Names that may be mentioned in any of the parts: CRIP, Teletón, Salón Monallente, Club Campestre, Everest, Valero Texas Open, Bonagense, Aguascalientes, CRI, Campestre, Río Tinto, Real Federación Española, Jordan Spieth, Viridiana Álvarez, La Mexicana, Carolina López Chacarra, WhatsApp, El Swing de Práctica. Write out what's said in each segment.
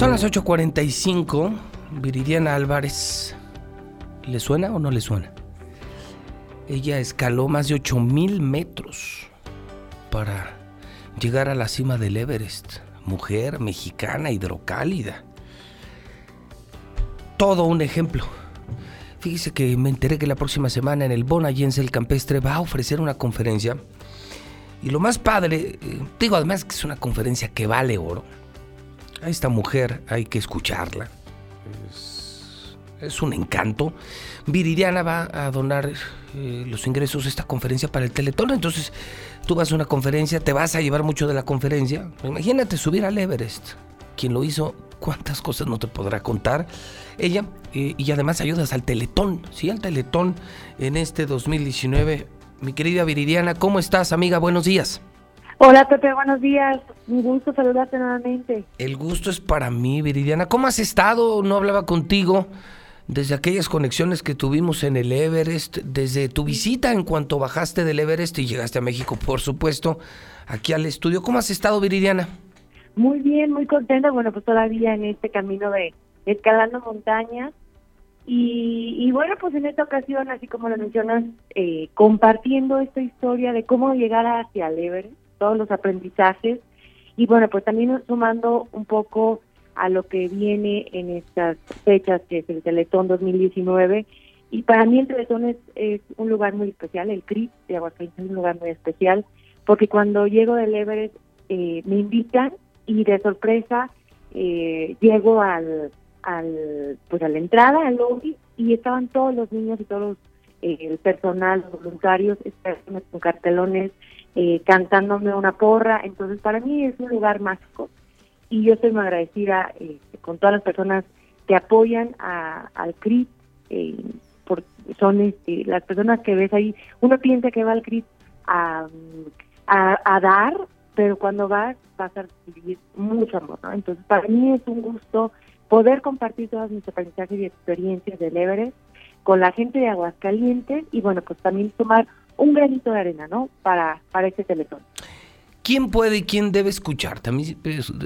Son las 8:45. Viridiana Álvarez, ¿le suena o no le suena? Ella escaló más de 8,000 metros para llegar a la cima del Everest. Mujer mexicana, hidrocálida. Todo un ejemplo. Fíjese que me enteré que la próxima semana en el Bonagense, el Campestre, va a ofrecer una conferencia. Y lo más padre, digo además que es una conferencia que vale oro. A esta mujer hay que escucharla. Es un encanto. Viridiana va a donar los ingresos de esta conferencia para el Teletón. Entonces, tú vas a una conferencia, te vas a llevar mucho de la conferencia. Imagínate subir al Everest. Quien lo hizo, cuántas cosas no te podrá contar ella. Y además ayudas al Teletón, ¿sí? Al Teletón en este 2019. Mi querida Viridiana, ¿cómo estás, amiga? Buenos días. Hola, Pepe, buenos días. Un gusto saludarte nuevamente. El gusto es para mí, Viridiana. ¿Cómo has estado? No hablaba contigo desde aquellas conexiones que tuvimos en el Everest, desde tu visita en cuanto bajaste del Everest y llegaste a México, por supuesto, aquí al estudio. ¿Cómo has estado, Viridiana? Muy bien, muy contenta. Bueno, pues todavía en este camino de escalando montañas. Y bueno, pues en esta ocasión, así como lo mencionas, compartiendo esta historia de cómo llegar hacia el Everest, todos los aprendizajes. Y bueno, pues también sumando un poco a lo que viene en estas fechas, que es el Teletón 2019. Y para mí el Teletón es un lugar muy especial, el CRI de Aguascalientes es un lugar muy especial, porque cuando llego del Everest me invitan y de sorpresa llego a la entrada, al lobby, y estaban todos los niños y todos los, el personal, los voluntarios, con cartelones, cantándome una porra. Entonces para mí es un lugar mágico. Y yo estoy muy agradecida con todas las personas que apoyan al CRIP, son las personas que ves ahí. Uno piensa que va al CRIP a dar, pero cuando vas a recibir mucho amor, ¿no? Entonces, para mí es un gusto poder compartir todas mis aprendizajes y experiencias del Everest con la gente de Aguascalientes y, bueno, pues también tomar un granito de arena, ¿no?, para este Teletón. ¿Quién puede y quién debe escucharte? A mí,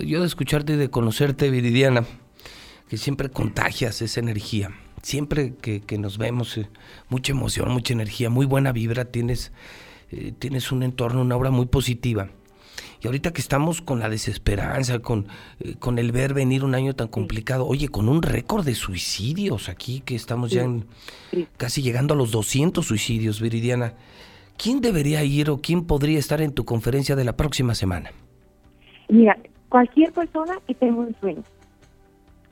yo de escucharte y de conocerte, Viridiana, que siempre contagias esa energía. Siempre que nos vemos, mucha emoción, mucha energía, muy buena vibra. Tienes un entorno, una obra muy positiva. Y ahorita que estamos con la desesperanza, con el ver venir un año tan complicado, oye, con un récord de suicidios aquí, que estamos ya casi llegando a los 200 suicidios, Viridiana. ¿Quién debería ir o quién podría estar en tu conferencia de la próxima semana? Mira, cualquier persona que tenga un sueño,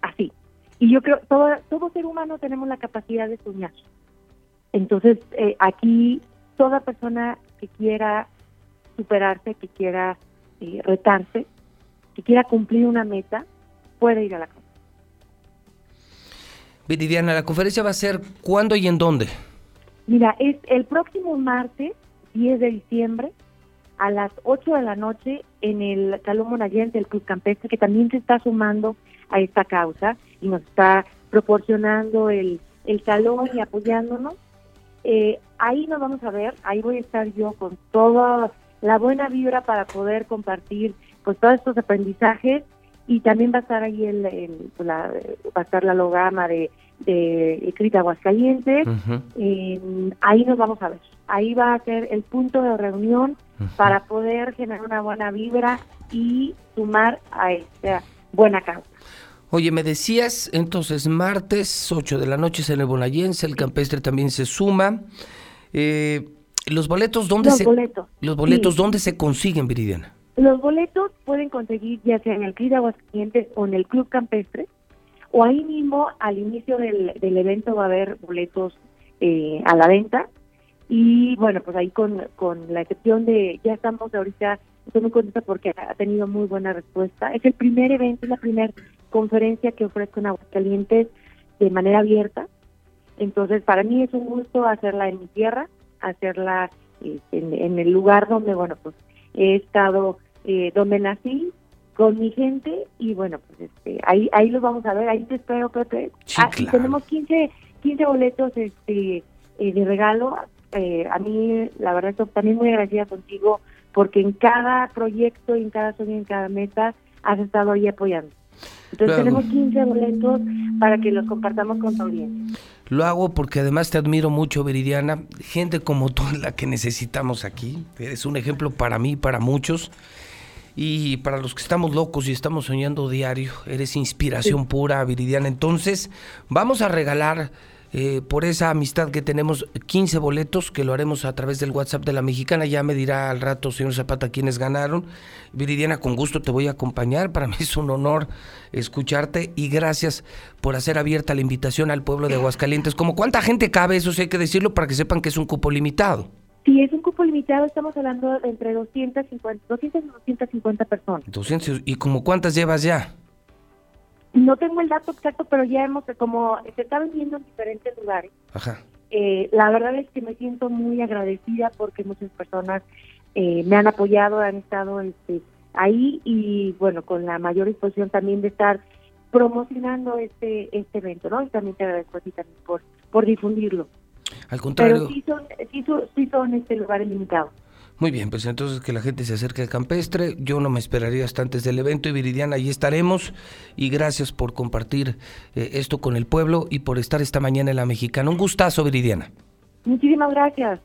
así. Y yo creo, todo ser humano tenemos la capacidad de soñar. Entonces, aquí toda persona que quiera superarse, que quiera retarse, que quiera cumplir una meta, puede ir a la conferencia. Viridiana, ¿la conferencia va a ser cuándo y en dónde? Mira, es el próximo martes, 10 de diciembre, a las 8 de la noche, en el Salón Monallente del Club Campestre, que también se está sumando a esta causa y nos está proporcionando el salón y apoyándonos. Ahí nos vamos a ver, ahí voy a estar yo con toda la buena vibra para poder compartir pues todos estos aprendizajes, y también va a estar ahí va a estar la logama de CRI Aguascalientes. Uh-huh. Ahí nos vamos a ver, ahí va a ser el punto de reunión. Uh-huh. Para poder generar una buena vibra y sumar a esta buena causa. Oye, me decías, entonces martes 8 de la noche es en el Bonagense, el Campestre también se suma. ¿Los boletos dónde se consiguen, Viridiana? Los boletos pueden conseguir ya sea en el CRI de Aguascalientes o en el Club Campestre, o ahí mismo al inicio del evento va a haber boletos a la venta. Y bueno, pues ahí con la excepción de, ya estamos ahorita, estoy muy contenta porque ha tenido muy buena respuesta. Es el primer evento, es la primera conferencia que ofrezco en Aguascalientes de manera abierta. Entonces, para mí es un gusto hacerla en mi tierra, hacerla en el lugar donde, bueno, pues he estado, donde nací, con mi gente, y bueno, pues ahí los vamos a ver, ahí te espero, Pepe. Sí, claro. Tenemos 15 boletos de regalo. A mí, la verdad, estoy también muy agradecida contigo, porque en cada proyecto, en cada sueño, en cada meta, has estado ahí apoyando. Entonces tenemos 15 boletos para que los compartamos con tu audiencia. Lo hago porque además te admiro mucho, Viridiana. Gente como tú es la que necesitamos aquí. Eres un ejemplo para mí, para muchos. Y para los que estamos locos y estamos soñando diario, eres inspiración pura, Viridiana. Entonces, vamos a regalar, por esa amistad que tenemos, 15 boletos, que lo haremos a través del WhatsApp de La Mexicana. Ya me dirá al rato, señor Zapata, quiénes ganaron. Viridiana, con gusto te voy a acompañar. Para mí es un honor escucharte y gracias por hacer abierta la invitación al pueblo de Aguascalientes. ¿Cómo cuánta gente cabe? Eso sí hay que decirlo para que sepan que es un cupo limitado. Sí, es un cupo limitado, estamos hablando de entre 200 y 250 personas. 200, ¿y como cuántas llevas ya? No tengo el dato exacto, pero ya hemos, como se está vendiendo en diferentes lugares. Ajá. La verdad es que me siento muy agradecida porque muchas personas me han apoyado, han estado ahí y bueno, con la mayor disposición también de estar promocionando este evento, ¿no? Y también te agradezco a ti también por difundirlo. Al contrario. Pero sí son lugares limitados. Muy bien, pues entonces que la gente se acerque al Campestre. Yo no me esperaría hasta antes del evento. Y Viridiana, ahí estaremos. Y gracias por compartir esto con el pueblo y por estar esta mañana en La Mexicana. Un gustazo, Viridiana. Muchísimas gracias.